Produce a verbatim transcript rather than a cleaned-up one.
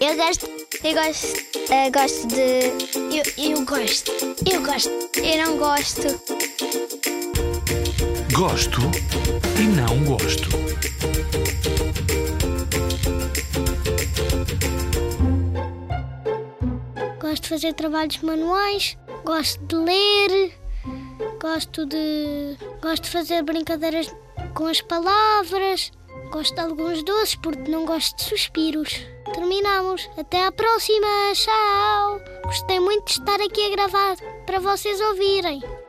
Eu gosto, eu gosto, eu gosto de... Eu, eu gosto, eu gosto, eu não gosto. Gosto e não gosto. Gosto de fazer trabalhos manuais, gosto de ler, gosto de, gosto de fazer brincadeiras com as palavras, gosto de alguns doces porque não gosto de suspiros. Terminamos. Até à próxima. Tchau. Gostei muito de estar aqui a gravar para vocês ouvirem.